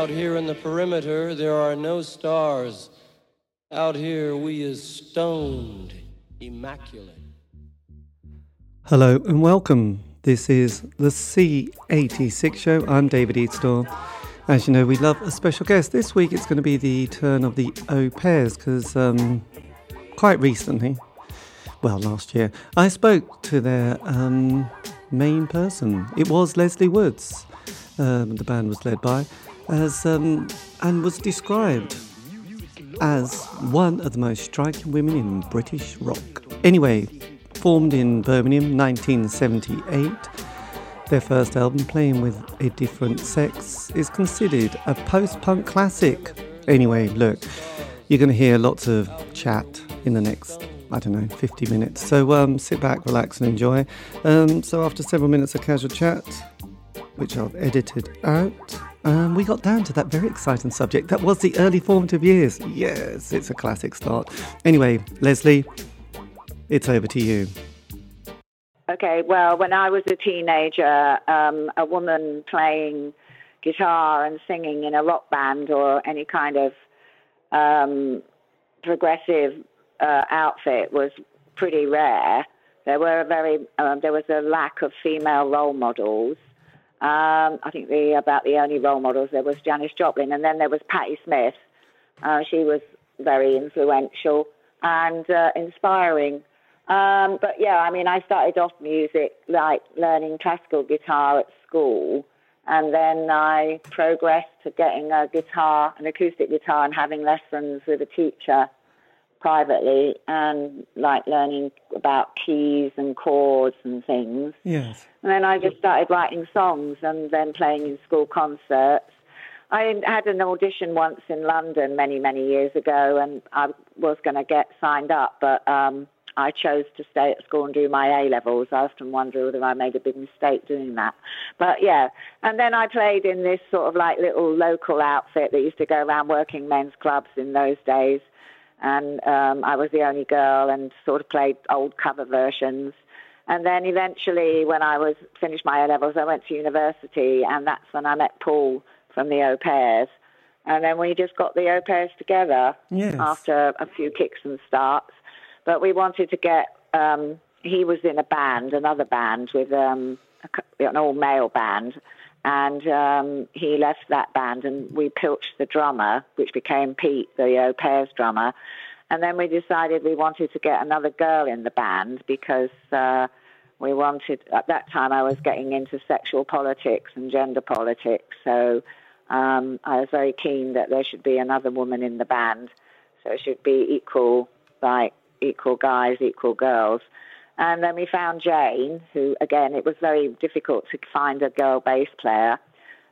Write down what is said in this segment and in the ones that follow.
Out here in the perimeter, there are no stars. Out here, we is stoned, immaculate. Hello and welcome. This is the C86 Show. I'm David Eastaugh. As you know, we love a special guest. This week, it's going to be the turn of the Au Pairs, because quite recently, well, last year, I spoke to their main person. It was Leslie Woods. The band was led by, as and was described as one of the most striking women in British rock. Anyway, formed in Birmingham 1978, their first album, Playing With A Different Sex, is considered a post-punk classic. Anyway, look, you're going to hear lots of chat in the next, 50 minutes. So sit back, relax and enjoy. So after several minutes of casual chat, which I've edited out, we got down to that very exciting subject. That was the early formative years. Yes, it's a classic start. Anyway, Leslie, it's over to you. Okay, well, when I was a teenager, a woman playing guitar and singing in a rock band or any kind of progressive outfit was pretty rare. There was a lack of female role models. I think the only role models there was Janis Joplin, and then there was Patti Smith. She was very influential and inspiring. But yeah, I started off music, like learning classical guitar at school, and then I progressed to getting a guitar, an acoustic guitar, and having lessons with a teacher privately, and like learning about keys and chords and things. Yes. And then I just started writing songs and then playing in school concerts. I had an audition once in London many, many years ago, and I was going to get signed up, but I chose to stay at school and do my A-levels. I often wonder whether I made a big mistake doing that. But yeah, and then I played in this sort of like little local outfit that used to go around working men's clubs in those days. And I was the only girl and sort of played old cover versions. And then eventually, when I was finished my A-levels, I went to university, and that's when I met Paul from the Au Pairs. And then we just got the Au Pairs together. Yes. After a few kicks and starts. But we wanted to get... he was in a band, another band, with an all-male band. And he left that band, and we pilched the drummer, which became Pete, the Au Pairs drummer. And then we decided we wanted to get another girl in the band because we wanted... At that time, I was getting into sexual politics and gender politics, so I was very keen that there should be another woman in the band. So it should be equal, like equal guys, equal girls. And then we found Jane, who, again, it was very difficult to find a girl bass player.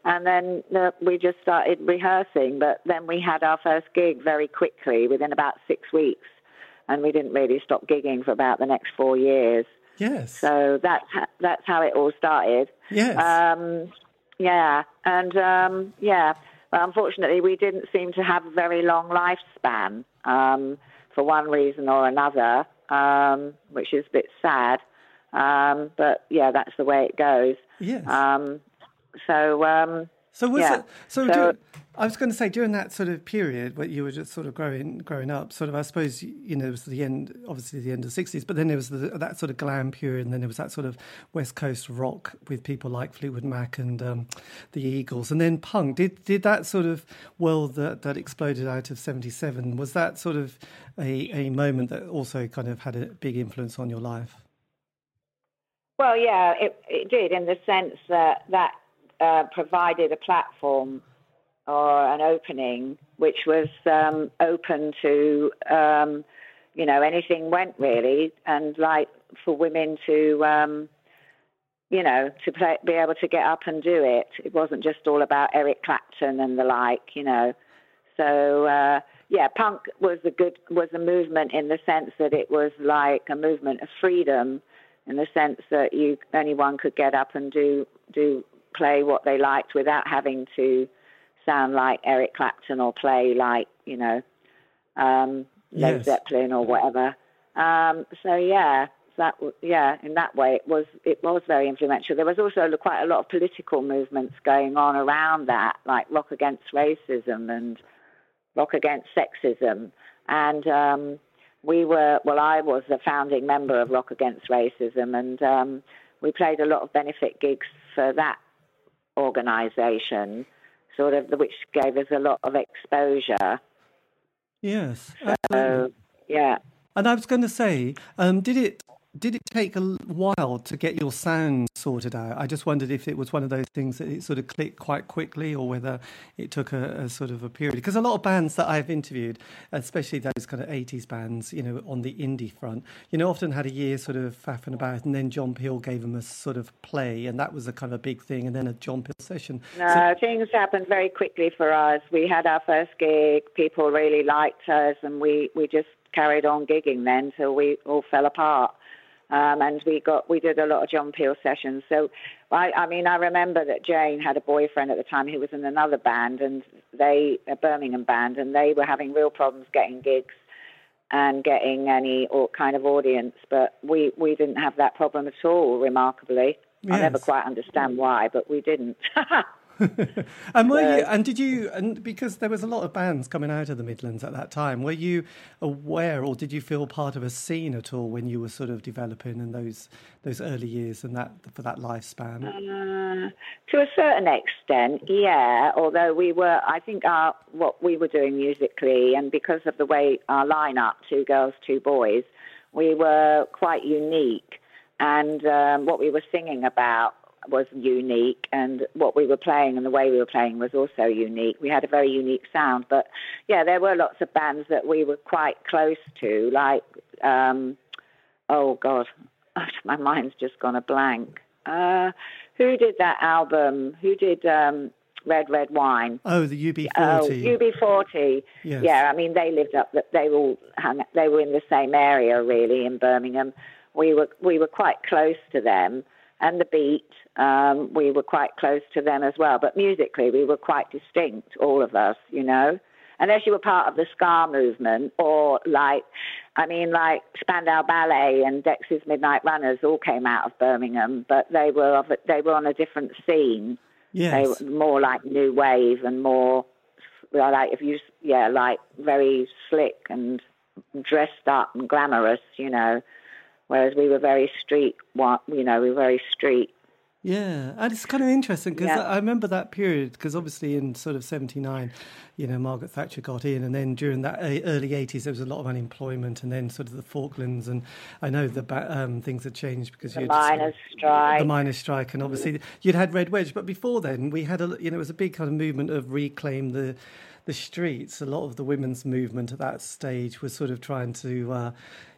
And then we just started rehearsing, but then we had our first gig very quickly, within about 6 weeks. And we didn't really stop gigging for about the next 4 years. Yes. So that's how it all started. Yes. Yeah. And, yeah, but unfortunately, we didn't seem to have a very long lifespan for one reason or another. Which is a bit sad, but yeah, that's the way it goes. Yes. I was going to say, during that sort of period where you were just sort of growing up, sort of, I suppose, it was the end, obviously the end of the 60s, but then there was that sort of glam period, and then there was that sort of West Coast rock with people like Fleetwood Mac and the Eagles, and then punk. Did that sort of world that exploded out of 77, was that sort of a moment that also kind of had a big influence on your life? Well, yeah, it did, in the sense that provided a platform or an opening, which was open to, anything went, really, and like for women to, to play, be able to get up and do it. It wasn't just all about Eric Clapton and the like, So, yeah, punk was a movement in the sense that it was like a movement of freedom, in the sense that anyone could get up and play what they liked without having to sound like Eric Clapton or play like, Led Zeppelin or whatever. So, yeah. that, yeah, in that way, it was very influential. There was also quite a lot of political movements going on around that, like Rock Against Racism and Rock Against Sexism. And I was a founding member of Rock Against Racism, and we played a lot of benefit gigs for that organisation, sort of, which gave us a lot of exposure. Yes. So, yeah. And I was going to say, did it take a while to get your sound sorted out? I just wondered if it was one of those things that it sort of clicked quite quickly, or whether it took a sort of a period. Because a lot of bands that I've interviewed, especially those kind of 80s bands, you know, on the indie front, you know, often had a year sort of faffing about, and then John Peel gave them a sort of play, and that was a kind of a big thing, and then a John Peel session. No, things happened very quickly for us. We had our first gig, people really liked us, and we just carried on gigging then till we all fell apart. And we did a lot of John Peel sessions. So, I remember that Jane had a boyfriend at the time who was in another band, and a Birmingham band, and they were having real problems getting gigs and getting any kind of audience. But we didn't have that problem at all, remarkably. Yes. I never quite understand why, but we didn't. And because there was a lot of bands coming out of the Midlands at that time, were you aware, or did you feel part of a scene at all when you were sort of developing in those early years and that for that lifespan? To a certain extent, yeah. Although what we were doing musically, and because of the way our lineup, 2 girls, 2 boys, we were quite unique, and what we were singing about was unique, and what we were playing and the way we were playing was also unique. We had a very unique sound, but yeah, there were lots of bands that we were quite close to, like my mind's just gone a blank. Who did that album? Who did Red Wine? Oh, the UB40. Oh, UB40. Yes. Yeah, I mean, they lived up. They were in the same area, really, in Birmingham. We were quite close to them. And The Beat, we were quite close to them as well. But musically, we were quite distinct, all of us, you know. Unless you were part of the ska movement, or like Spandau Ballet and Dexys Midnight Runners all came out of Birmingham, but they were on a different scene. Yes. They were more like new wave and more like very slick and dressed up and glamorous, you know. Whereas we were very street, Yeah, and it's kind of interesting because I remember that period, because obviously in sort of 79, you know, Margaret Thatcher got in, and then during that early 80s there was a lot of unemployment, and then sort of the Falklands, and I know the things had changed because the miners' strike, and obviously you'd had Red Wedge, but before then we had it was a big kind of movement of reclaim the streets. A lot of the women's movement at that stage was sort of trying to,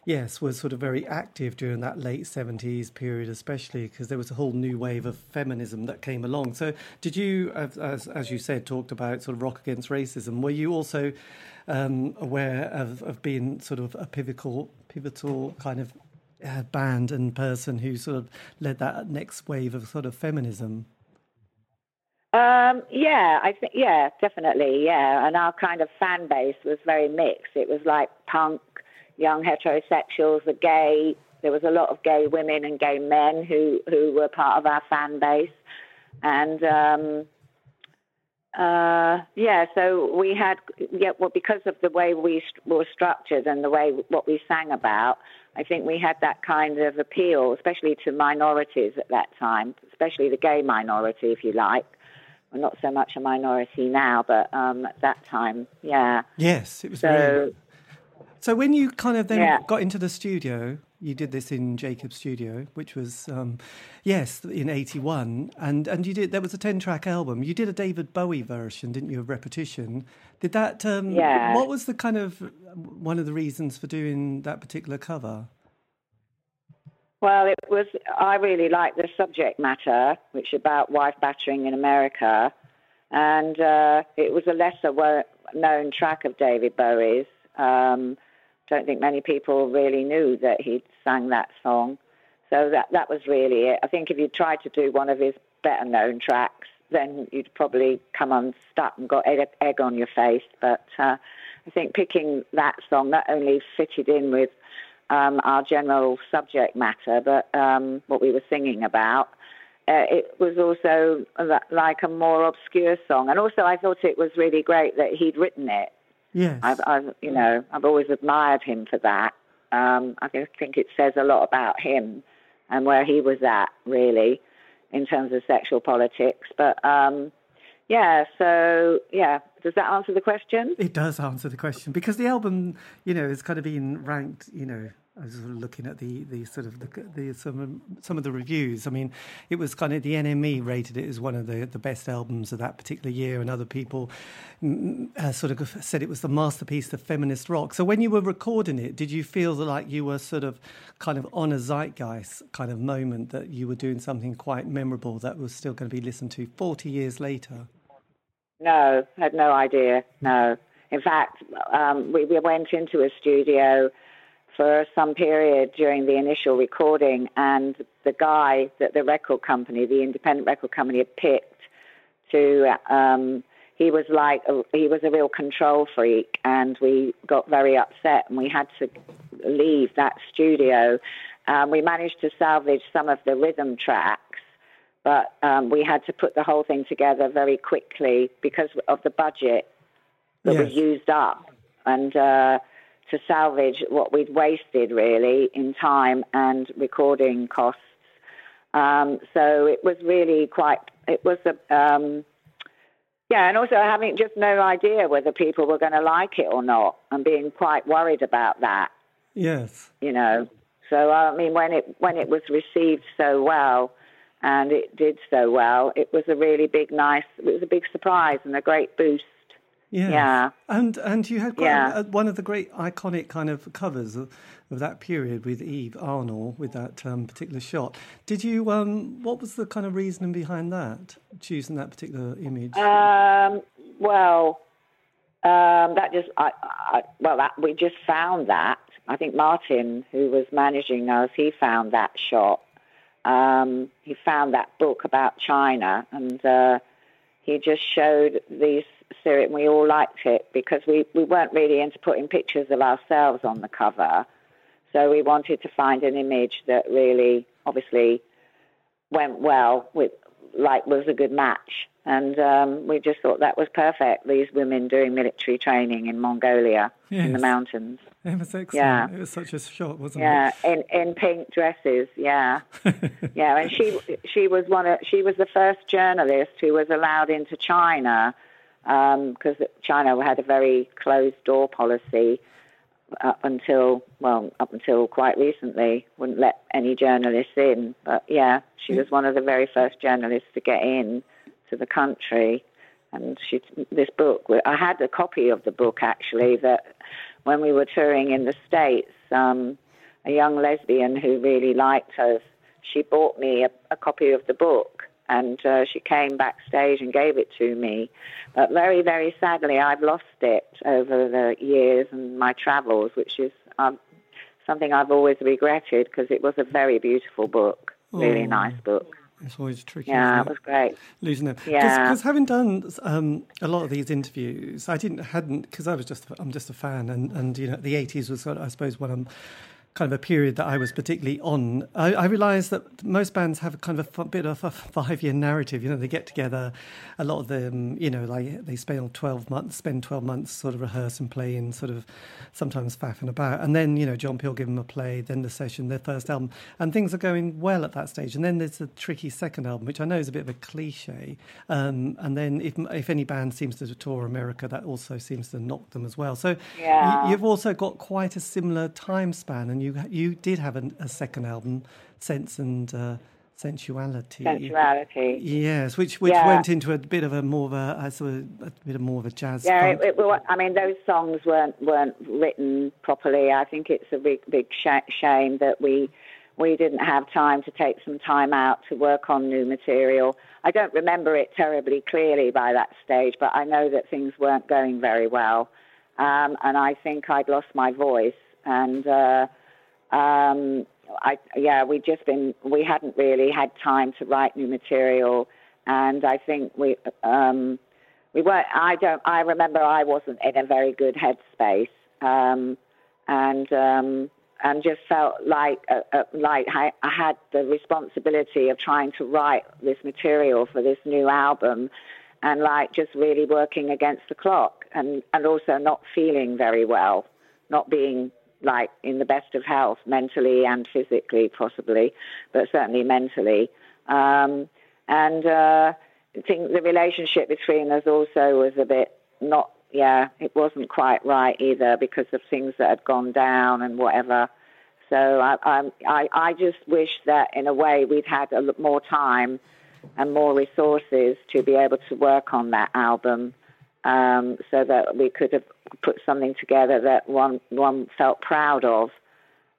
was sort of very active during that late 70s period, especially because there was a whole new wave of feminism that came along. So did you, as you said, talked about sort of Rock Against Racism, were you also aware of being sort of a pivotal kind of band and person who sort of led that next wave of sort of feminism? I think definitely. And our kind of fan base was very mixed. It was like punk, young heterosexuals, the gay. There was a lot of gay women and gay men who were part of our fan base, and so we had because of the way we were structured and the way what we sang about, I think we had that kind of appeal, especially to minorities at that time, especially the gay minority, if you like. Well, not so much a minority now, but at that time, yeah. Yes, it was brilliant. So when you kind of then got into the studio, you did this in Jacob's studio, which was, in 81, and you did, there was a 10-track album. You did a David Bowie version, didn't you, of Repetition? Did that, what was the kind of, one of the reasons for doing that particular cover? Well, I really liked the subject matter, which is about wife battering in America. And it was a lesser known track of David Bowie's. Don't think many people really knew that he'd sang that song. So that was really it. I think if you tried to do one of his better known tracks, then you'd probably come unstuck and got egg on your face. But I think picking that song not only fitted in with our general subject matter, but what we were singing about. It was also like a more obscure song. And also I thought it was really great that he'd written it. Yes. I've always admired him for that. I think it says a lot about him and where he was at, really, in terms of sexual politics. But, does that answer the question? It does answer the question, because the album, has kind of been ranked, I was looking at some of the reviews. I mean, it was kind of the NME rated it as one of the best albums of that particular year, and other people sort of said it was the masterpiece of feminist rock. So when you were recording it, did you feel like you were sort of kind of on a zeitgeist kind of moment, that you were doing something quite memorable that was still going to be listened to 40 years later? No, I had no idea, no. In fact, we went into a studio for some period during the initial recording, and the guy that the record company, the independent record company, had picked to, he was a real control freak, and we got very upset and we had to leave that studio. We managed to salvage some of the rhythm tracks, but we had to put the whole thing together very quickly because of the budget that was used up, and to salvage what we'd wasted, really, in time and recording costs. So it was really quite... It was a... and also having just no idea whether people were going to like it or not, and being quite worried about that. Yes. So, I mean, when it was received so well, and it did so well, it was a really it was a big surprise and a great boost. Yes. Yeah. And you had one of the great iconic kind of covers of that period with Eve Arnold, with that particular shot. Did you, what was the kind of reasoning behind that, choosing that particular image? We just found that. I think Martin, who was managing us, he found that shot. He found that book about China, and he just showed these series, and we all liked it because we weren't really into putting pictures of ourselves on the cover, so we wanted to find an image that really obviously went well with, like, was a good match, and we just thought that was perfect, these women doing military training in Mongolia. Yes. In the mountains. It was excellent. Yeah. It was such a shot, wasn't it? Yeah, in pink dresses, yeah. Yeah, and she was the first journalist who was allowed into China, because China had a very closed-door policy up until quite recently, wouldn't let any journalists in. But, yeah, she was one of the very first journalists to get in to the country. And this book, I had a copy of the book, actually, that when we were touring in the States, a young lesbian who really liked us, she bought me a copy of the book. And she came backstage and gave it to me. But very, very sadly, I've lost it over the years and my travels, which is something I've always regretted, because it was a very beautiful book, really nice book. It's always tricky. Yeah, it was great. Losing them. Yeah. Because having done a lot of these interviews, because I'm just a fan, and the 80s was, I suppose, when I'm... kind of a period that I was particularly on. I realised that most bands have kind of a bit of a 5-year narrative. They get together, a lot of them, like they spend 12 months sort of rehearse and play and sort of sometimes faffing about. And then, John Peel give them a play, then the session, their first album, and things are going well at that stage. And then there's the tricky second album, which I know is a bit of a cliche. And then if any band seems to tour America, that also seems to knock them as well. So you've also got quite a similar time span, and you did have a second album, Sense and Sensuality. Sensuality. Yes, which went into a bit of a more of a jazz. Yeah, those songs weren't written properly. I think it's a big shame that we didn't have time to take some time out to work on new material. I don't remember it terribly clearly by that stage, but I know that things weren't going very well, and I think I'd lost my voice, and. We hadn't really had time to write new material, and I think we weren't. I remember I wasn't in a very good headspace, and just felt like I had the responsibility of trying to write this material for this new album, and like just really working against the clock, and also not feeling very well, not being like in the best of health mentally and physically possibly, but certainly mentally. I think the relationship between us also was a bit not, it wasn't quite right either because of things that had gone down and whatever. So I just wish that in a way we'd had a more time and more resources to be able to work on that album, so that we could have put something together that one felt proud of.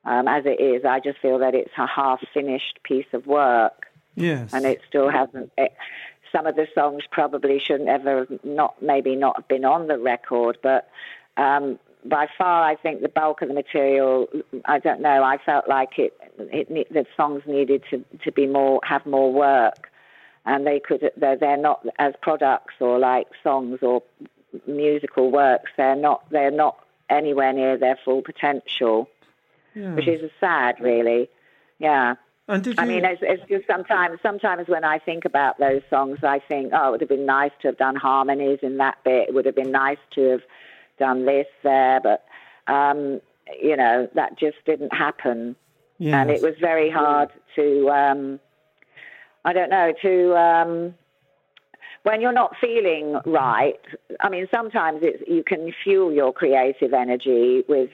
As it is, I just feel that it's a half-finished piece of work. Yes. And it still hasn't... some of the songs probably shouldn't ever maybe not have been on the record, but by far I think the bulk of the material, I don't know, I felt like the songs needed to be have more work, and they're not as products or like songs or musical works, they're not anywhere near their full potential, which is sad really. And I mean, it's just sometimes when I think about those songs, I think, oh, it would have been nice to have done harmonies in that bit. It would have been nice to have done this there. But, that just didn't happen. Yes. And it was very hard to, when you're not feeling right, I mean, sometimes you can fuel your creative energy with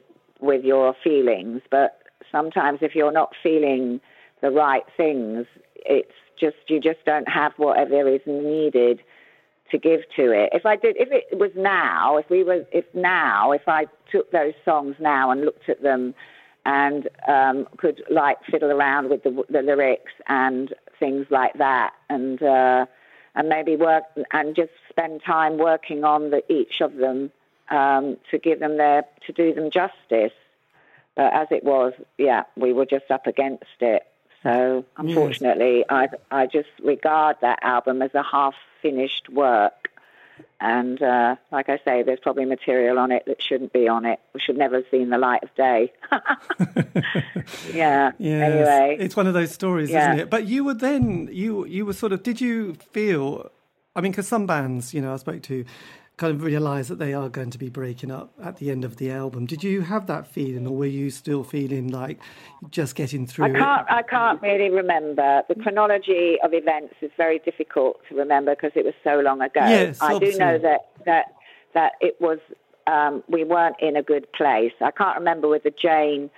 your feelings. But sometimes if you're not feeling the right things, it's just you just don't have whatever is needed to give to it. If I took those songs now and looked at them and could like fiddle around with the lyrics and things like that, and maybe work and just spend time working on each of them to do them justice. But as it was, we were just up against it. So, unfortunately, yes. I just regard that album as a half-finished work. And like I say, there's probably material on it that shouldn't be on it. We should never have seen the light of day. Anyway. It's one of those stories, isn't it? But you were then, you were sort of, did you feel, I mean, because some bands, I spoke to, kind of realise that they are going to be breaking up at the end of the album. Did you have that feeling, or were you still feeling like just getting through it? I can't really remember. The chronology of events is very difficult to remember because it was so long ago. Yes, obviously. I do know that it was, we weren't in a good place. I can't remember whether Jane...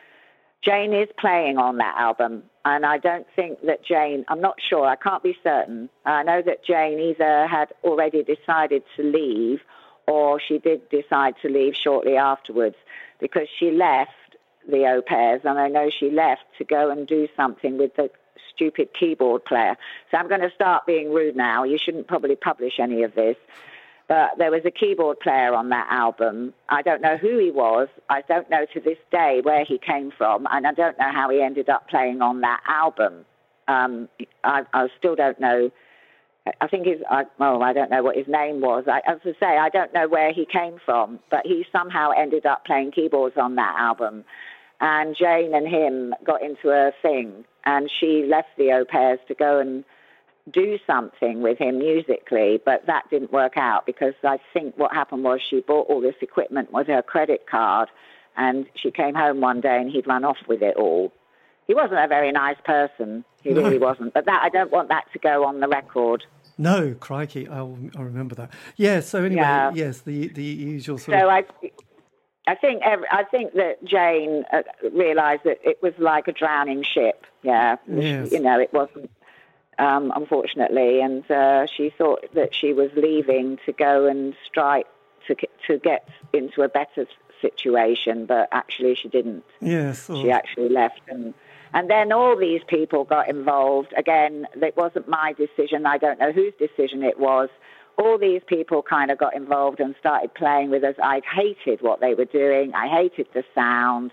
Jane is playing on that album, and I don't think that Jane... I'm not sure. I can't be certain. I know that Jane either had already decided to leave, or she did decide to leave shortly afterwards, because she left the Au Pairs, and I know she left to go and do something with the stupid keyboard player. So I'm going to start being rude now. You shouldn't probably publish any of this. But there was a keyboard player on that album. I don't know who he was. I don't know to this day where he came from. And I don't know how he ended up playing on that album. I still don't know. I think I don't know what his name was. As I say, I don't know where he came from. But he somehow ended up playing keyboards on that album. And Jane and him got into a thing. And she left the Au Pairs to go and do something with him musically, but that didn't work out because I think what happened was she bought all this equipment with her credit card, and she came home one day and he'd run off with it all. He wasn't a very nice person. He really wasn't. But I don't want that to go on the record. No, crikey, I'll remember that. Yeah. So anyway, yes, the usual sort of. So I think that Jane realised that it was like a drowning ship. Yeah. Yes. It wasn't. Unfortunately, and she thought that she was leaving to go and strike to get into a better situation, but actually she didn't. Yes, she actually left, and then all these people got involved. Again, it wasn't my decision. I don't know whose decision it was. All these people kind of got involved and started playing with us. I hated what they were doing. I hated the sound,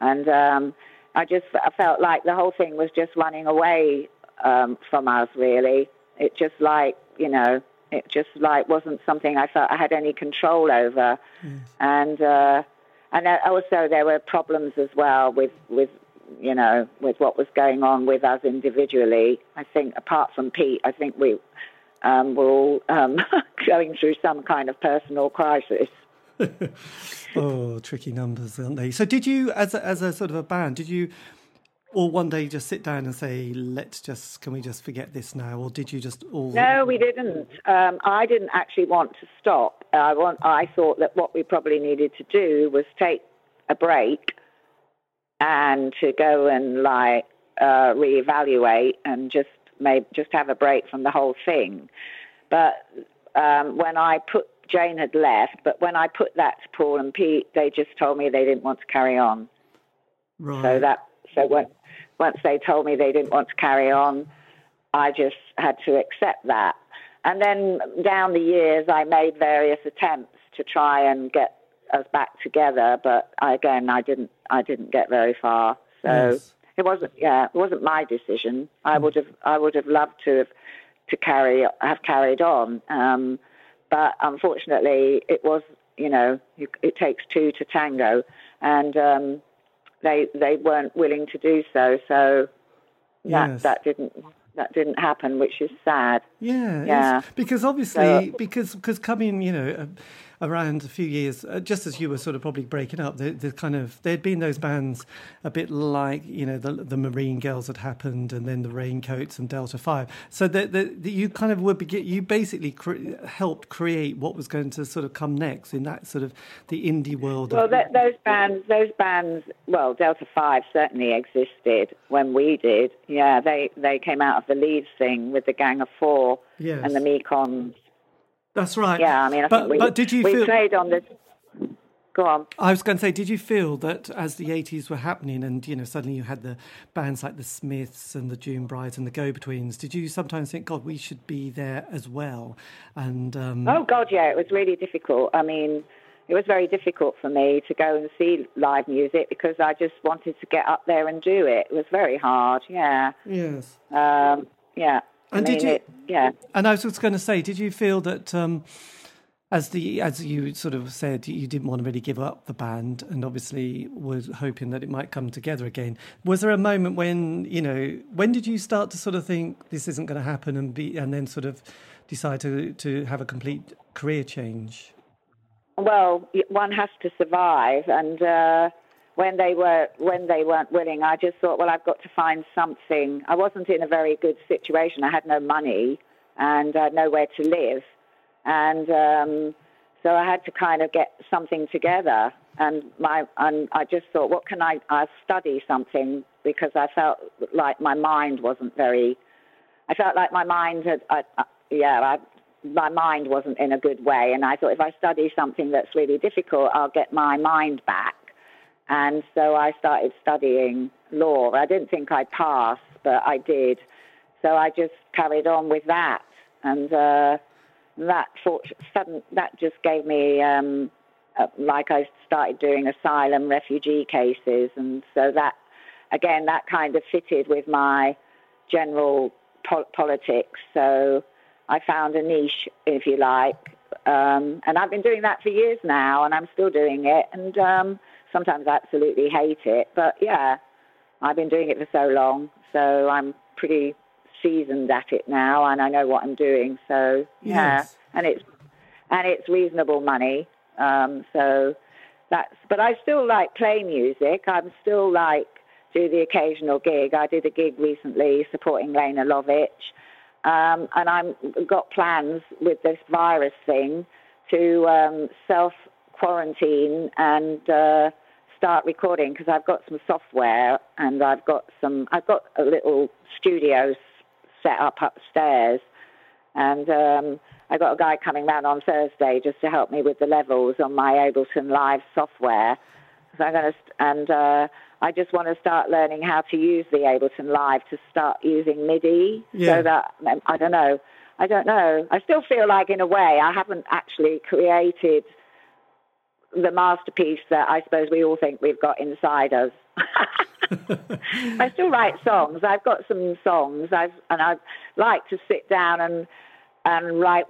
and I felt like the whole thing was just running away from us, really. It just like, it just like wasn't something I felt I had any control over. Yes. And And also there were problems as well with what was going on with us individually. I think apart from Pete, I think we were all going through some kind of personal crisis. Oh, tricky numbers, aren't they? So did you, as a sort of a band, did you all one day just sit down and say, can we just forget this now? Or did you just all... No, we didn't. I didn't actually want to stop. I thought that what we probably needed to do was take a break and to go and reevaluate and just have a break from the whole thing. But Jane had left, but when I put that to Paul and Pete, they just told me they didn't want to carry on. Right. So once they told me they didn't want to carry on, I just had to accept that. And then down the years, I made various attempts to try and get us back together, but I didn't get very far. So yes. It wasn't my decision. I would have loved to have carried on. But unfortunately, it was, it takes two to tango, and they weren't willing to do so. So that didn't happen, which is sad. Yeah. Because obviously, because coming, around a few years, just as you were sort of probably breaking up, there'd been those bands a bit like, the Marine Girls had happened, and then the Raincoats and Delta Five. So that you kind of helped create what was going to sort of come next in that sort of the indie world. Well, those bands, Delta Five certainly existed when we did. Yeah, they came out of the Leeds thing with the Gang of Four and the Mekons. That's right. Yeah, we played on this. Go on. I was going to say, did you feel that as the 80s were happening and, suddenly you had the bands like the Smiths and the June Brides and the Go-Betweens, did you sometimes think, God, we should be there as well? And oh, God, yeah, it was really difficult. I mean, it was very difficult for me to go and see live music because I just wanted to get up there and do it. It was very hard, yeah. Yes. Yeah. And I was just going to say, did you feel that as you sort of said, you didn't want to really give up the band, and obviously were hoping that it might come together again? Was there a moment when did you start to sort of think this isn't going to happen, and then sort of decide to have a complete career change? Well, one has to survive, and When they weren't willing, I just thought, well, I've got to find something. I wasn't in a very good situation. I had no money and nowhere to live. And so I had to kind of get something together. And I just thought, what can I study something, because I felt like my mind wasn't very... I felt like my mind my mind wasn't in a good way. And I thought, if I study something that's really difficult, I'll get my mind back. And so I started studying law. I didn't think I passed, but I did. So I just carried on with that. And that just gave me, I started doing asylum refugee cases. And so that, again, that kind of fitted with my general politics. So I found a niche, if you like. And I've been doing that for years now, and I'm still doing it. And... sometimes I absolutely hate it, but yeah, I've been doing it for so long, so I'm pretty seasoned at it now, and I know what I'm doing. So yeah, yes. and it's reasonable money. But I still like play music. I'm still do the occasional gig. I did a gig recently supporting Lena Lovitch, and I've got plans with this virus thing to self-quarantine and start recording, because I've got some software and I've got a little studio set up upstairs, and I got a guy coming round on Thursday just to help me with the levels on my Ableton Live software. So I'm going to, and I just want to start learning how to use the Ableton Live to start using MIDI, so that I don't know. I still feel like, in a way, I haven't actually created the masterpiece that I suppose we all think we've got inside us. I still write songs. I've got some songs, and I like to sit down and and write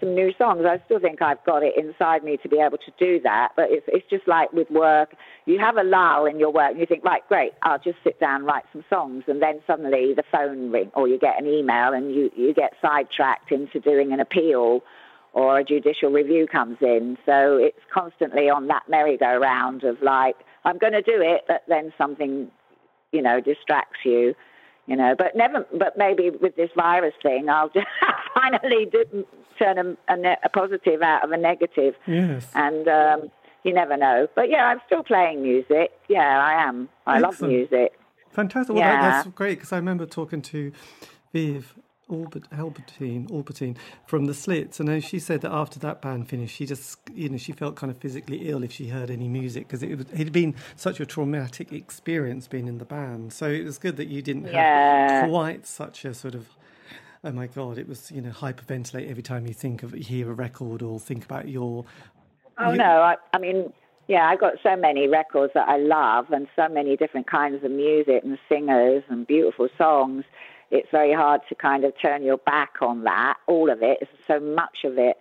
some new songs. I still think I've got it inside me to be able to do that. But it's just like with work, you have a lull in your work and you think, right, great, I'll just sit down, write some songs. And then suddenly the phone rings or you get an email and you get sidetracked into doing an appeal or a judicial review comes in. So it's constantly on that merry-go-round of like, I'm going to do it, but then something, you know, distracts you. You know, but maybe with this virus thing, I'll just finally turn a positive out of a negative. Yes. And you never know. But yeah, I'm still playing music. Yeah, I am. I Excellent. Love music. Fantastic. Well, that's great, because I remember talking to Viv Albertine from the Slits, and she said that after that band finished, she just, you know, she felt kind of physically ill if she heard any music, because it had been such a traumatic experience being in the band. So it was good that you didn't have quite such a sort of, oh my God, it was, you know, hyperventilate every time you hear a record or think about your. I mean. Yeah, I've got so many records that I love and so many different kinds of music and singers and beautiful songs. It's very hard to kind of turn your back on that, all of it. It's so much of it.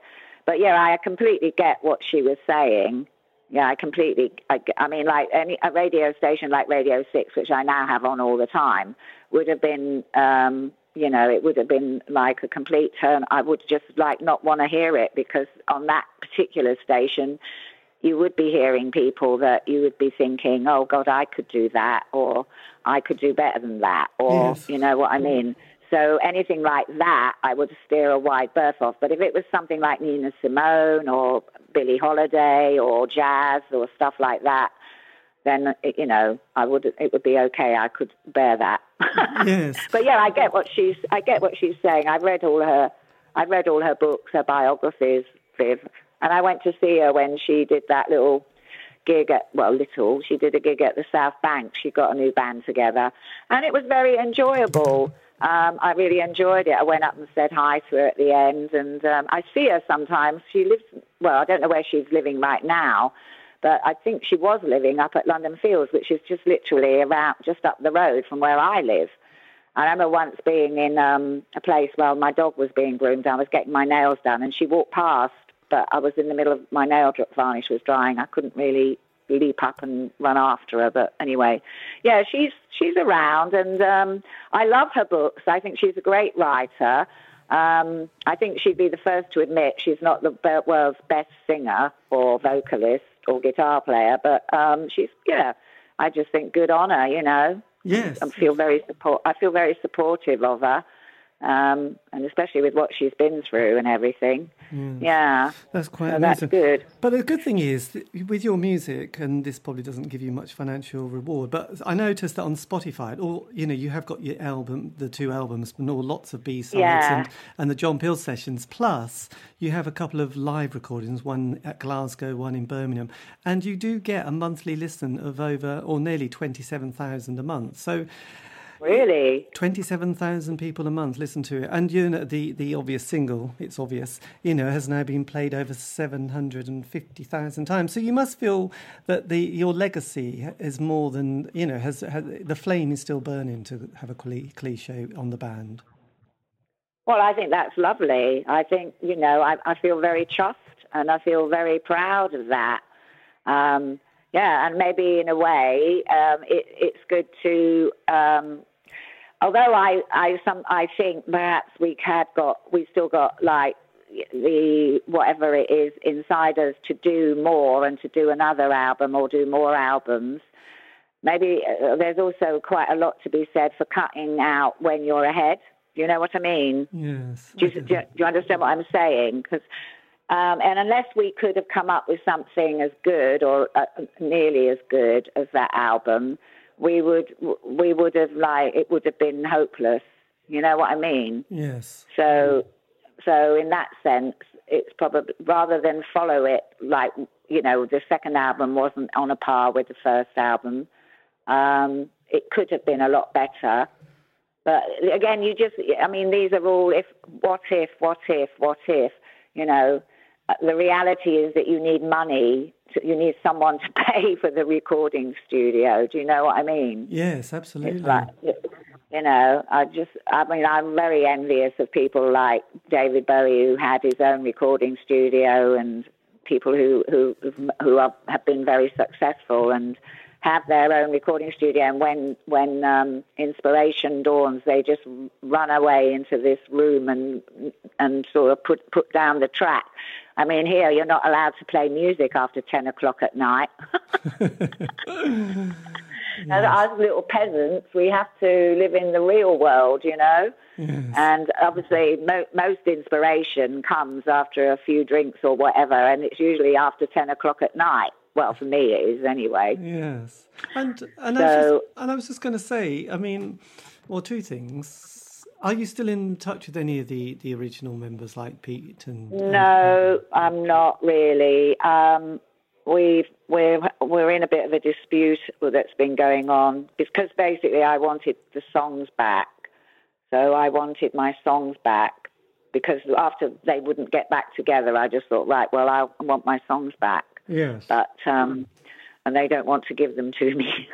But, yeah, I completely get what she was saying. Yeah, I mean, like a radio station like Radio 6, which I now have on all the time, would have been, you know, it would have been like a complete turn. I would just, like, not want to hear it, because on that particular station you would be hearing people that you would be thinking, oh, God, I could do that, or I could do better than that, or, yes. You know what I mean? So anything like that, I would steer a wide berth off. But if it was something like Nina Simone or Billie Holiday or jazz or stuff like that, then, you know, it would be okay. I could bear that. Yes. But, yeah, I get what she's saying. I've read all her books, her biographies, Viv. And I went to see her when she did that little gig she did a gig at the South Bank. She got a new band together. And it was very enjoyable. I really enjoyed it. I went up and said hi to her at the end. And I see her sometimes. She lives, well, I don't know where she's living right now, but I think she was living up at London Fields, which is just literally around, just up the road from where I live. I remember once being in a place where my dog was being groomed. I was getting my nails done, and she walked past. But I was in the middle of my nail varnish was drying. I couldn't really leap up and run after her. But anyway, yeah, she's around, and I love her books. I think she's a great writer. I think she'd be the first to admit she's not the world's best singer or vocalist or guitar player, but she's, yeah, I just think good on her, you know. Yes. I feel very supportive of her. And especially with what she's been through and everything. Yes. Yeah. That's quite amazing. That's good. But the good thing is, with your music, and this probably doesn't give you much financial reward, but I noticed that on Spotify, all, you know, you have got your album, the two albums, and all lots of B-sides and the John Peel sessions, plus you have a couple of live recordings, one at Glasgow, one in Birmingham, and you do get a monthly listen of nearly 27,000 a month. So... Really? 27,000 people a month listen to it. And, you know, the obvious single, it's obvious, you know, has now been played over 750,000 times. So you must feel that your legacy is more than, you know, has the flame is still burning, to have a cliche on the band. Well, I think that's lovely. I think, you know, I feel very chuffed and I feel very proud of that. Yeah, and maybe in a way it's good to... Although I think perhaps we still got like the whatever it is inside us to do more and to do another album or do more albums. Maybe there's also quite a lot to be said for cutting out when you're ahead. You know what I mean? Yes. Do you understand what I'm saying? Because and unless we could have come up with something as good or nearly as good as that album, we would have, like, it would have been hopeless. You know what I mean? Yes. So in that sense, it's probably, rather than follow it, like, you know, the second album wasn't on a par with the first album. It could have been a lot better. But again, these are all what if, you know. The reality is that you need money. You need someone to pay for the recording studio. Do you know what I mean? Yes, absolutely. It's like, You know, I'm very envious of people like David Bowie, who had his own recording studio, and people who have been very successful and have their own recording studio. And when inspiration dawns, they just run away into this room and sort of put down the track. I mean, here you're not allowed to play music after 10 o'clock at night. Yes. As little peasants, we have to live in the real world, you know. Yes. And obviously, most inspiration comes after a few drinks or whatever, and it's usually after 10 o'clock at night. Well, for me, it is anyway. Yes, and I was just going to say, I mean, well, two things. Are you still in touch with any of the original members, like Pete? No, I'm not really. We're in a bit of a dispute that's been going on, because basically I wanted the songs back. So I wanted my songs back, because after they wouldn't get back together, I just thought, right, well, I want my songs back. Yes. But and they don't want to give them to me.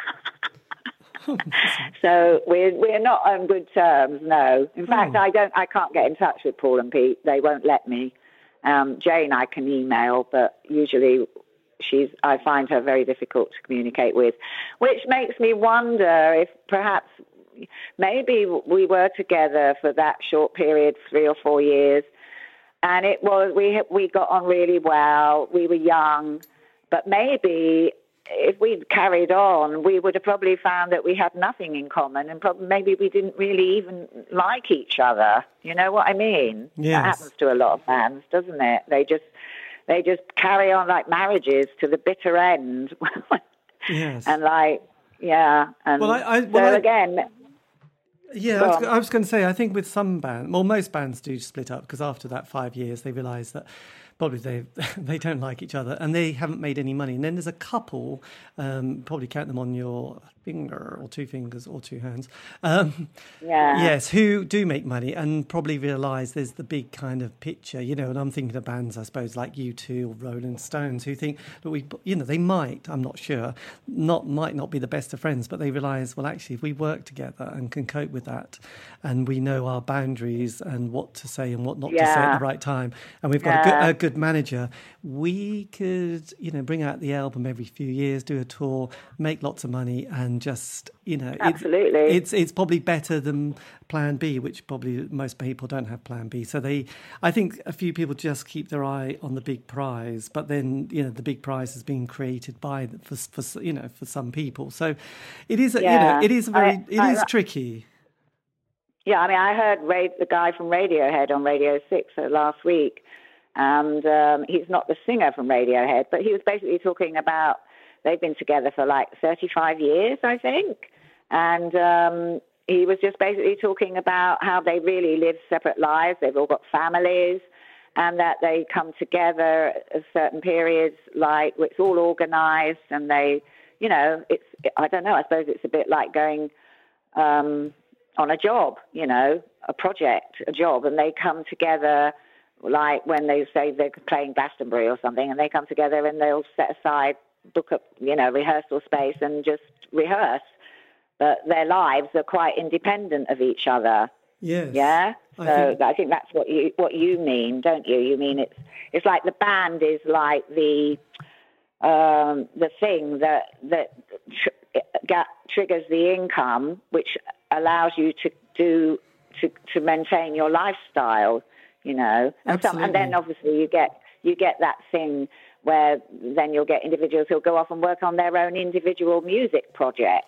So we're not on good terms. No, in fact, I can't get in touch with Paul and Pete. They won't let me. Jane, I can email, but usually. I find her very difficult to communicate with, which makes me wonder if perhaps maybe we were together for that short period, 3 or 4 years, and it was we got on really well. We were young, but maybe if we'd carried on, we would have probably found that we had nothing in common, and probably maybe we didn't really even like each other. You know what I mean? Yes. That happens to a lot of bands, doesn't it? They just carry on like marriages to the bitter end. Yes. And like, yeah. And well, I was going to say, I think with some bands, well, most bands do split up, because after that 5 years, they realise that probably they don't like each other and they haven't made any money. And then there's a couple, probably count them on your finger or two fingers or two hands. Yes, who do make money and probably realise there's the big kind of picture, you know. And I'm thinking of bands, I suppose, like U2 or Rolling Stones, who think that they might not be the best of friends, but they realise, well, actually, if we work together and can cope with that, and we know our boundaries and what to say and what not to say at the right time, and we've got a good manager, we could, you know, bring out the album every few years, do a tour, make lots of money, and just, you know, absolutely, it's probably better than Plan B, which probably most people don't have Plan B. So I think a few people just keep their eye on the big prize, but then, you know, the big prize is being created for some people. So it is, you know, it is very tricky. Yeah, I mean, I heard the guy from Radiohead on Radio 6 last week. And he's not the singer from Radiohead, but he was basically talking about they've been together for like 35 years, I think. And he was just basically talking about how they really live separate lives. They've all got families, and that they come together at certain periods, like it's all organised, and they, you know, it's, I don't know, I suppose it's a bit like going on a job, you know, a project, a job, and they come together. Like when they say they're playing Glastonbury or something, and they come together and they'll set aside, book up, you know, rehearsal space and just rehearse. But their lives are quite independent of each other. Yes. Yeah. I think that's what you mean, don't you? You mean it's like the band is like the thing that triggers the income, which allows you to maintain your lifestyle. You know, and then obviously you get that thing where then you'll get individuals who'll go off and work on their own individual music projects,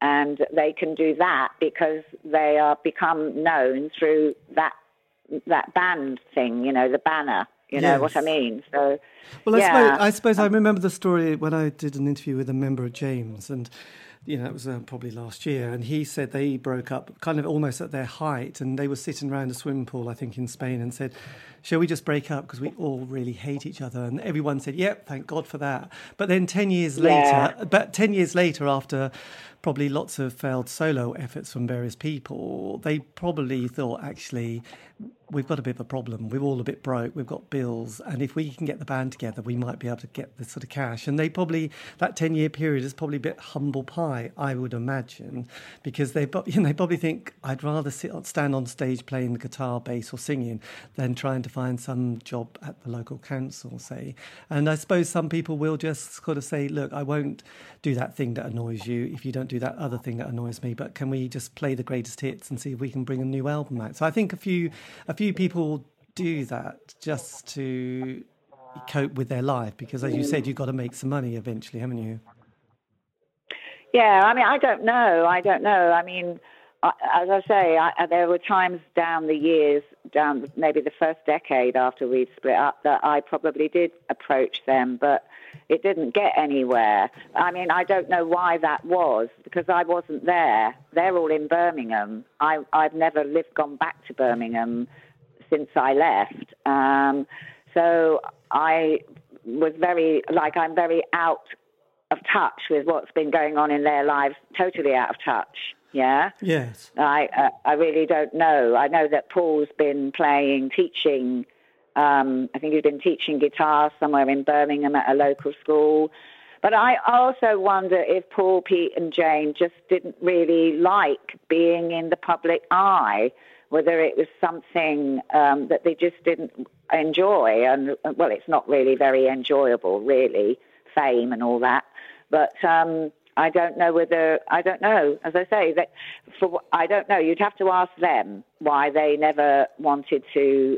and they can do that because they are become known through that band thing, you know, the banner. You know what I mean? So, well, I suppose I remember the story when I did an interview with a member of James, and you know, it was probably last year, and he said they broke up kind of almost at their height, and they were sitting around a swimming pool, I think, in Spain, and said, shall we just break up because we all really hate each other? And everyone said, yep, thank God for that. But then 10 years later, after probably lots of failed solo efforts from various people, they probably thought, actually, we've got a bit of a problem. We're all a bit broke. We've got bills. And if we can get the band together, we might be able to get this sort of cash. And they probably, that 10-year period is probably a bit humble pie, I would imagine, because they, you know, they probably think, I'd rather stand on stage playing the guitar, bass or singing than trying to find some job at the local council, say. And I suppose some people will just sort of say, look, I won't do that thing that annoys you if you don't do that other thing that annoys me, but can we just play the greatest hits and see if we can bring a new album out? So I think a few people do that just to cope with their life, because as you said, you've got to make some money eventually, haven't you? Yeah, I mean, I don't know. I mean, as I say, there were times down the years, down maybe the first decade after we'd split up, that I probably did approach them, but it didn't get anywhere. I mean, I don't know why that was, because I wasn't there. They're all in Birmingham. I've never gone back to Birmingham since I left. So I was I'm very out of touch with what's been going on in their lives, totally out of touch. Yeah. Yes. I really don't know. I know that Paul's been teaching. I think he's been teaching guitar somewhere in Birmingham at a local school. But I also wonder if Paul, Pete, and Jane just didn't really like being in the public eye. Whether it was something that they just didn't enjoy, and well, it's not really very enjoyable, really, fame and all that. But I don't know whether, I don't know, as I say, that I don't know, you'd have to ask them why they never wanted to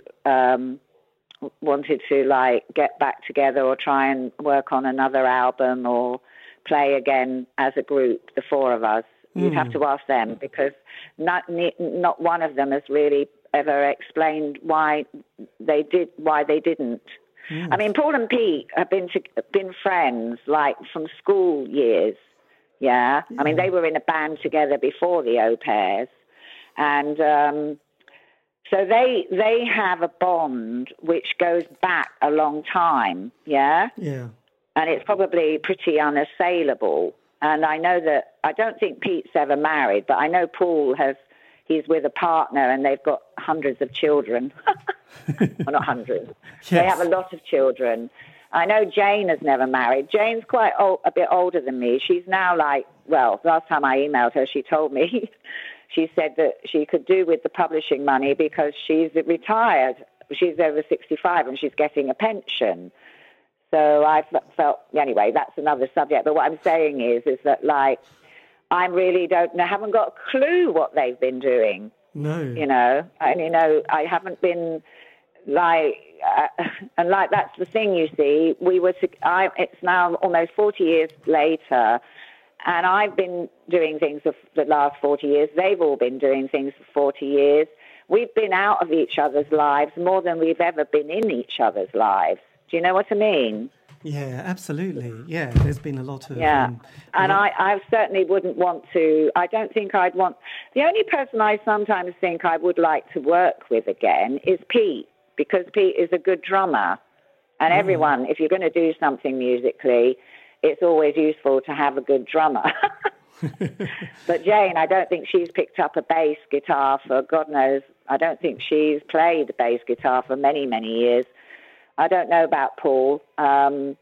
like get back together or try and work on another album or play again as a group, the four of us. You'd have to ask them, because not one of them has really ever explained why they didn't. Mm. I mean, Paul and Pete have been friends like from school years. Yeah? Yeah, I mean, they were in a band together before the Au Pairs, and so they have a bond which goes back a long time. Yeah, yeah, and it's probably pretty unassailable. And I know that I don't think Pete's ever married, but I know Paul has. He's with a partner, and they've got hundreds of children. Well, not hundreds. Yes. They have a lot of children. I know Jane has never married. Jane's quite old, a bit older than me. She's now like, well, last time I emailed her, she told me she said that she could do with the publishing money because she's retired. She's over 65 and she's getting a pension. So I felt, anyway, that's another subject. But what I'm saying is that like, I really don't know, haven't got a clue what they've been doing. No. You know, and you know, I haven't been like, and like that's the thing, you see, it's now almost 40 years later, and I've been doing things for the last 40 years. They've all been doing things for 40 years. We've been out of each other's lives more than we've ever been in each other's lives. Do you know what I mean? Yeah, absolutely. Yeah, there's been a lot of... Yeah, and I certainly wouldn't want to... I don't think I'd want... The only person I sometimes think I would like to work with again is Pete, because Pete is a good drummer. And everyone, if you're going to do something musically, it's always useful to have a good drummer. But Jane, I don't think she's picked up a bass guitar for God knows... I don't think she's played bass guitar for many, many years. I don't know about Paul. I don't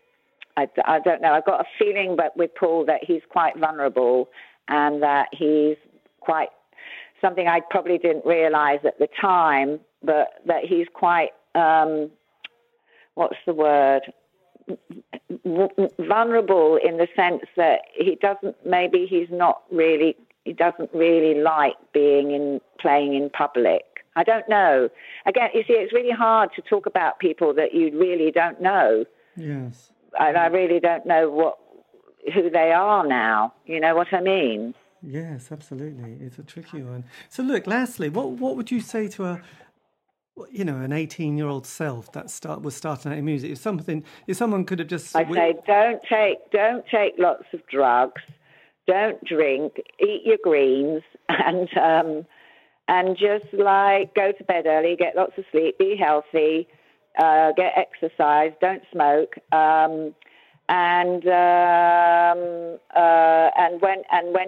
know. I've got a feeling but with Paul that he's quite vulnerable, and that he's quite, something I probably didn't realise at the time, but that he's quite, what's the word, vulnerable in the sense that he doesn't really like playing in public. I don't know. Again, you see, it's really hard to talk about people that you really don't know. Yes. And I really don't know who they are now. You know what I mean? Yes, absolutely. It's a tricky one. So look, lastly, what would you say to an 18-year-old self that was starting out in music? If someone could have just... I say, don't take lots of drugs, don't drink, eat your greens, and just, like, go to bed early, get lots of sleep, be healthy, get exercise, don't smoke. And when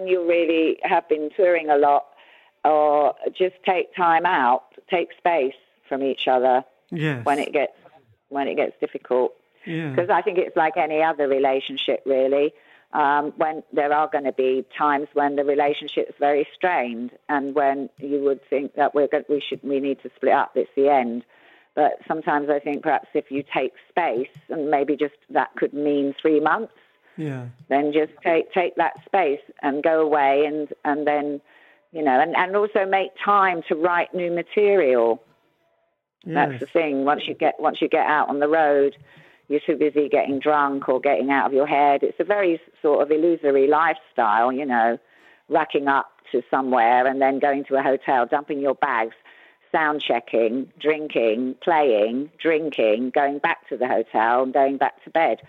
you really have been touring a lot, or just take time out, take space from each other yes. when it gets difficult. Because I think it's like any other relationship, really. When there are going to be times when the relationship is very strained, and when you would think that we need to split up, it's the end. But sometimes I think perhaps if you take space, and maybe just that could mean 3 months, then just take that space and go away, and then, you know, and also make time to write new material. Yes. That's the thing. Once you get out on the road, you're too busy getting drunk or getting out of your head. It's a very sort of illusory lifestyle, you know, racking up to somewhere and then going to a hotel, dumping your bags, sound checking, drinking, playing, drinking, going back to the hotel and going back to bed.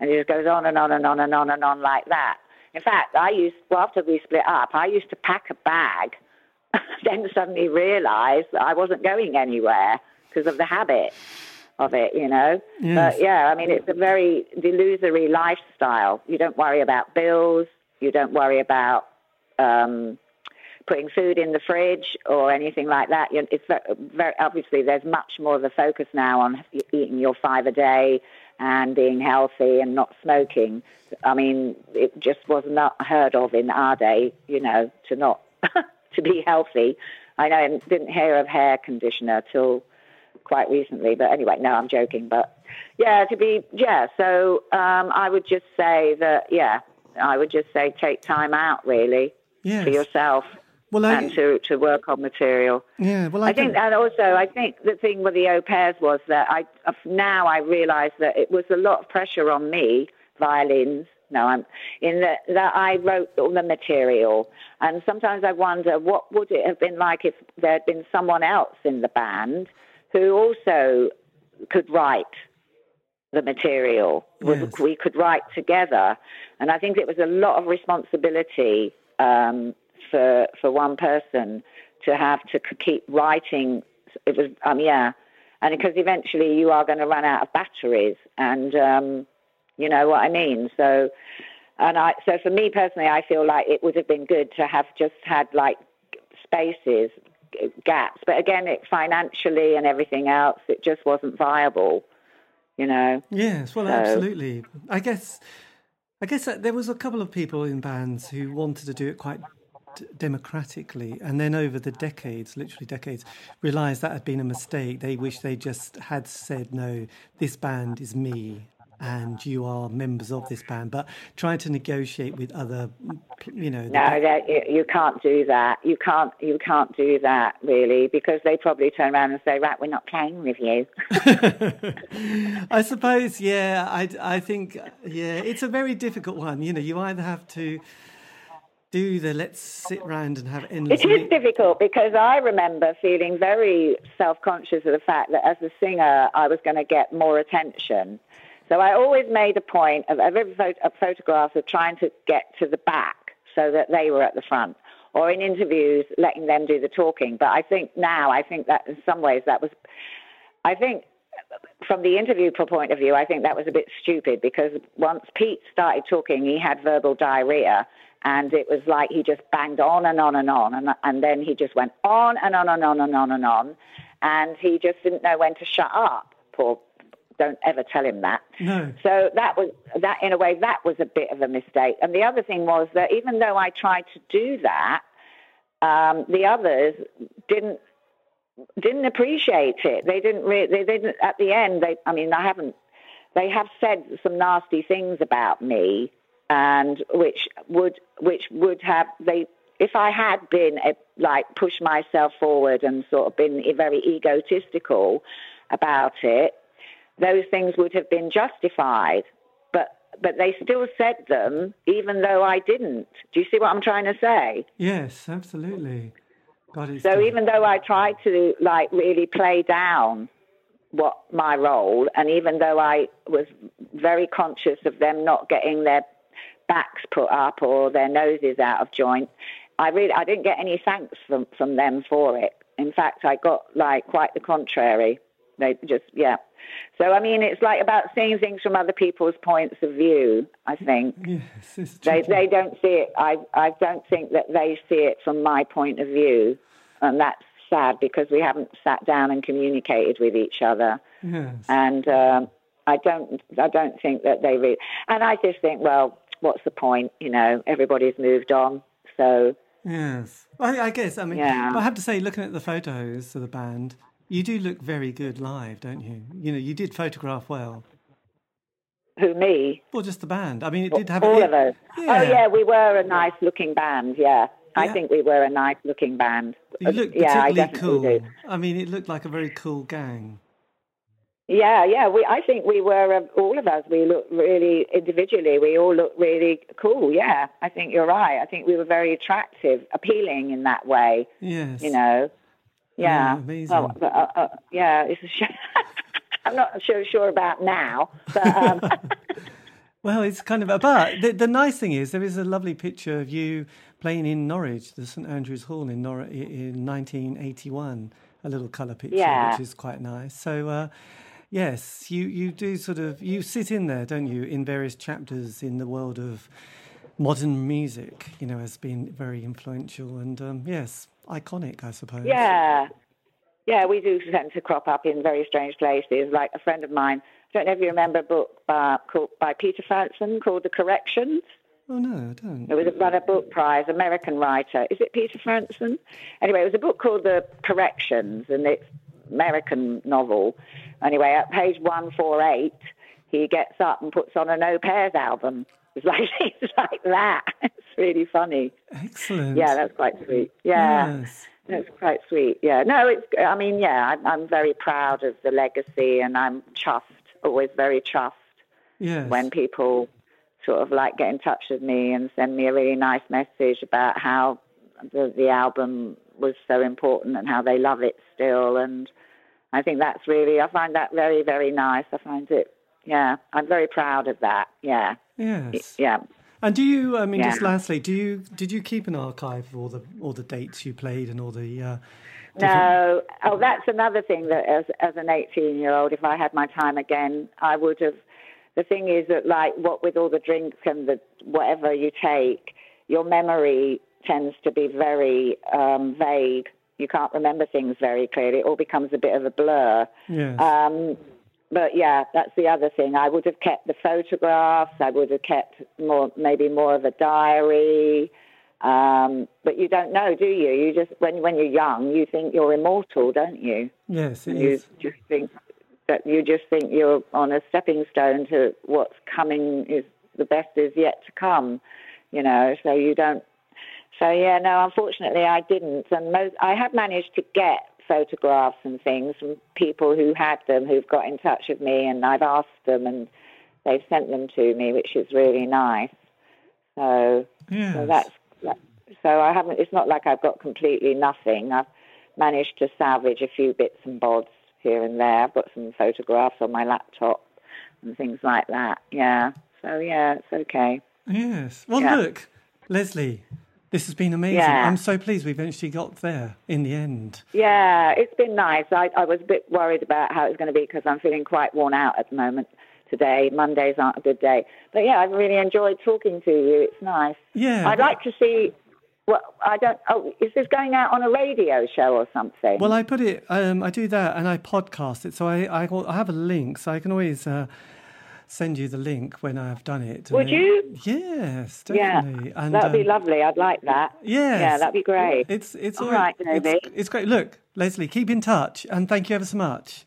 And it just goes on and on and on and on and on like that. In fact, after we split up, I used to pack a bag, then suddenly realise that I wasn't going anywhere because of the habit of it, you know. Yes. But yeah, I mean, it's a very delusory lifestyle. You don't worry about bills, you don't worry about putting food in the fridge or anything like that. It's very obviously there's much more of a focus now on eating your 5 a day and being healthy and not smoking. I mean, it just was not heard of in our day, you know, to not to be healthy. I know I didn't hear of hair conditioner till quite recently, but anyway, no, I'm joking. But yeah, I would just say that, take time out, really, for yourself. Well, and to work on material. Yeah, well, I think the thing with the au pairs was that now I realise that it was a lot of pressure on me, violins. No, that I wrote all the material, and sometimes I wonder what would it have been like if there had been someone else in the band who also could write the material. Yes. We could write together, and I think it was a lot of responsibility. For one person to have to keep writing. It was, and because eventually you are going to run out of batteries, and you know what I mean. So for me personally, I feel like it would have been good to have just had like spaces, gaps. But again, it financially and everything else, it just wasn't viable, you know. Yes, well, absolutely. I guess there was a couple of people in bands who wanted to do it quite democratically, and then over the decades, realised that had been a mistake. They wish they just had said, no, this band is me and you are members of this band, but trying to negotiate with other, you know. You can't do that. You can't do that, really, because they probably turn around and say, right, we're not playing with you. I suppose, yeah, I think, yeah, it's a very difficult one. You know, you either have to let's sit round and have endless... It is difficult, because I remember feeling very self-conscious of the fact that as a singer, I was going to get more attention. So I always made a point of every photograph of trying to get to the back so that they were at the front, or in interviews, letting them do the talking. But I think that in some ways that was... I think from the interview point of view, I think that was a bit stupid, because once Pete started talking, he had verbal diarrhea. And it was like he just banged on and on and on. And then he just went on and on and on and on and on. And he just didn't know when to shut up. Paul, don't ever tell him that. No. So that was a bit of a mistake. And the other thing was that even though I tried to do that, the others didn't appreciate it. They didn't at the end. They have said some nasty things about me. And which would have, if I had been pushed myself forward and sort of been very egotistical about it, those things would have been justified. But they still said them, even though I didn't. Do you see what I'm trying to say? Yes, absolutely. So even though I tried to really play down what my role, and even though I was very conscious of them not getting their backs put up or their noses out of joint, I didn't get any thanks from them for it. In fact, I got quite the contrary. They just, yeah. So I mean, it's about seeing things from other people's points of view, I think. Yes, it's true. They don't see it. I don't think that they see it from my point of view, and that's sad because we haven't sat down and communicated with each other. Yes. And I don't think that they really... And I just think, well, what's the point? You know, everybody's moved on, so... Yes. I guess, I mean, yeah. I have to say, looking at the photos of the band, you do look very good live, don't you? You know, you did photograph well. Who, me? Well, just the band. I mean, it did have... All of those. Yeah. Oh, yeah, we were a nice-looking band, yeah. Yeah. I think we were a nice-looking band. You looked particularly cool. Do. I mean, it looked like a very cool gang. Yeah. I think we were, all of us, we looked really individually. We all looked really cool, yeah. I think you're right. I think we were very attractive, appealing in that way. Yes. You know? Yeah. Oh, amazing. Well, but, yeah, it's a shame. I'm not so sure about now, but... Well, it's kind of a... But the nice thing is there is a lovely picture of you playing in Norwich, the St Andrew's Hall in Norwich in 1981, a little colour picture, yeah. Which is quite nice. So, yes, you do sort of... You sit in there, don't you, in various chapters in the world of modern music, you know, as being very influential and, yes, iconic, I suppose. Yeah, we do tend to crop up in very strange places. Like a friend of mine... I don't know if you remember a book by Peter Franzen called The Corrections. Oh, no, I don't. It was won a book prize, American writer. Is it Peter Franzen? Anyway, it was a book called The Corrections, and it's an American novel. Anyway, at page 148, he gets up and puts on an Au Pairs album. It's like that. It's really funny. Excellent. Yeah, that's quite sweet. Yeah. Yes. That's quite sweet. Yeah. No, it's... I mean, yeah, I'm very proud of the legacy, and I'm chuffed. Always very chuffed, yes, when people sort of like get in touch with me and send me a really nice message about how the album was so important and how they love it still. And I think that's really... I find that very, very nice. I find it, yeah, I'm very proud of that. Yeah. Yes. Yeah. And do you, I mean, yeah, just lastly, did you keep an archive of all the dates you played and all the... No. Oh, that's another thing that as an 18-year-old, if I had my time again, I would have... The thing is that, like, what with all the drinks and the whatever you take, your memory tends to be very vague. You can't remember things very clearly. It all becomes a bit of a blur. Yes. But, yeah, that's the other thing. I would have kept the photographs. I would have kept maybe more of a diary. But you don't know, do you? You just, when you're young, you think you're immortal, don't you? Yes, it is. You just think that you're on a stepping stone to what's coming, is the best is yet to come, you know. So you don't. So yeah, no. Unfortunately, I didn't, and I have managed to get photographs and things from people who had them, who've got in touch with me, and I've asked them, and they've sent them to me, which is really nice. So, yes. So that's... So I haven't... It's not like I've got completely nothing. I've managed to salvage a few bits and bobs here and there. I've got some photographs on my laptop and things like that. Yeah. So yeah, it's okay. Yes. Well, yeah. Look, Leslie, this has been amazing. Yeah. I'm so pleased we eventually got there in the end. Yeah, it's been nice. I was a bit worried about how it's going to be because I'm feeling quite worn out at the moment. Today, Mondays aren't a good day, but yeah, I've really enjoyed talking to you. It's nice. Yeah, I'd like to see... Well, I don't... Oh, is this going out on a radio show or something? Well, I put it... I do that and I podcast it. So I have a link, so I can always send you the link when I've done it. Would you? Yes, definitely. Yeah, and, that'd be lovely. I'd like that. Yes. Yeah, that'd be great. It's all right, Toby. It's great. Look, Leslie, keep in touch, and thank you ever so much.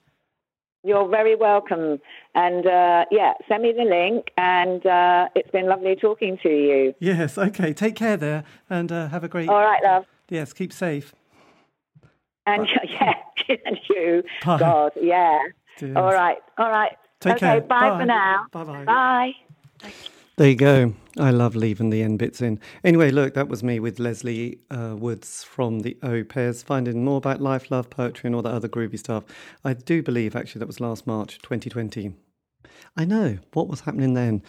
You're very welcome. And, yeah, send me the link. And it's been lovely talking to you. Yes, OK. Take care there and have a great... All right, love. Yes, keep safe. And, yeah, and you. Bye. God, yeah. Dears. All right. All right. Take care. OK, bye for now. Bye-bye. Bye. There you go. I love leaving the end bits in. Anyway, look, that was me with Leslie Woods from the Au Pairs, finding more about life, love, poetry and all that other groovy stuff. I do believe, actually, that was last March 2020. I know. What was happening then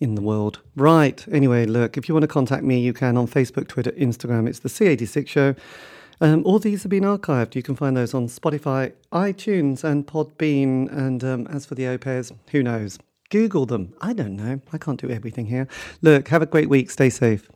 in the world? Right. Anyway, look, if you want to contact me, you can on Facebook, Twitter, Instagram. It's the C86 Show. All these have been archived. You can find those on Spotify, iTunes and Podbean. And as for the Au Pairs, who knows? Google them. I don't know. I can't do everything here. Look, have a great week. Stay safe.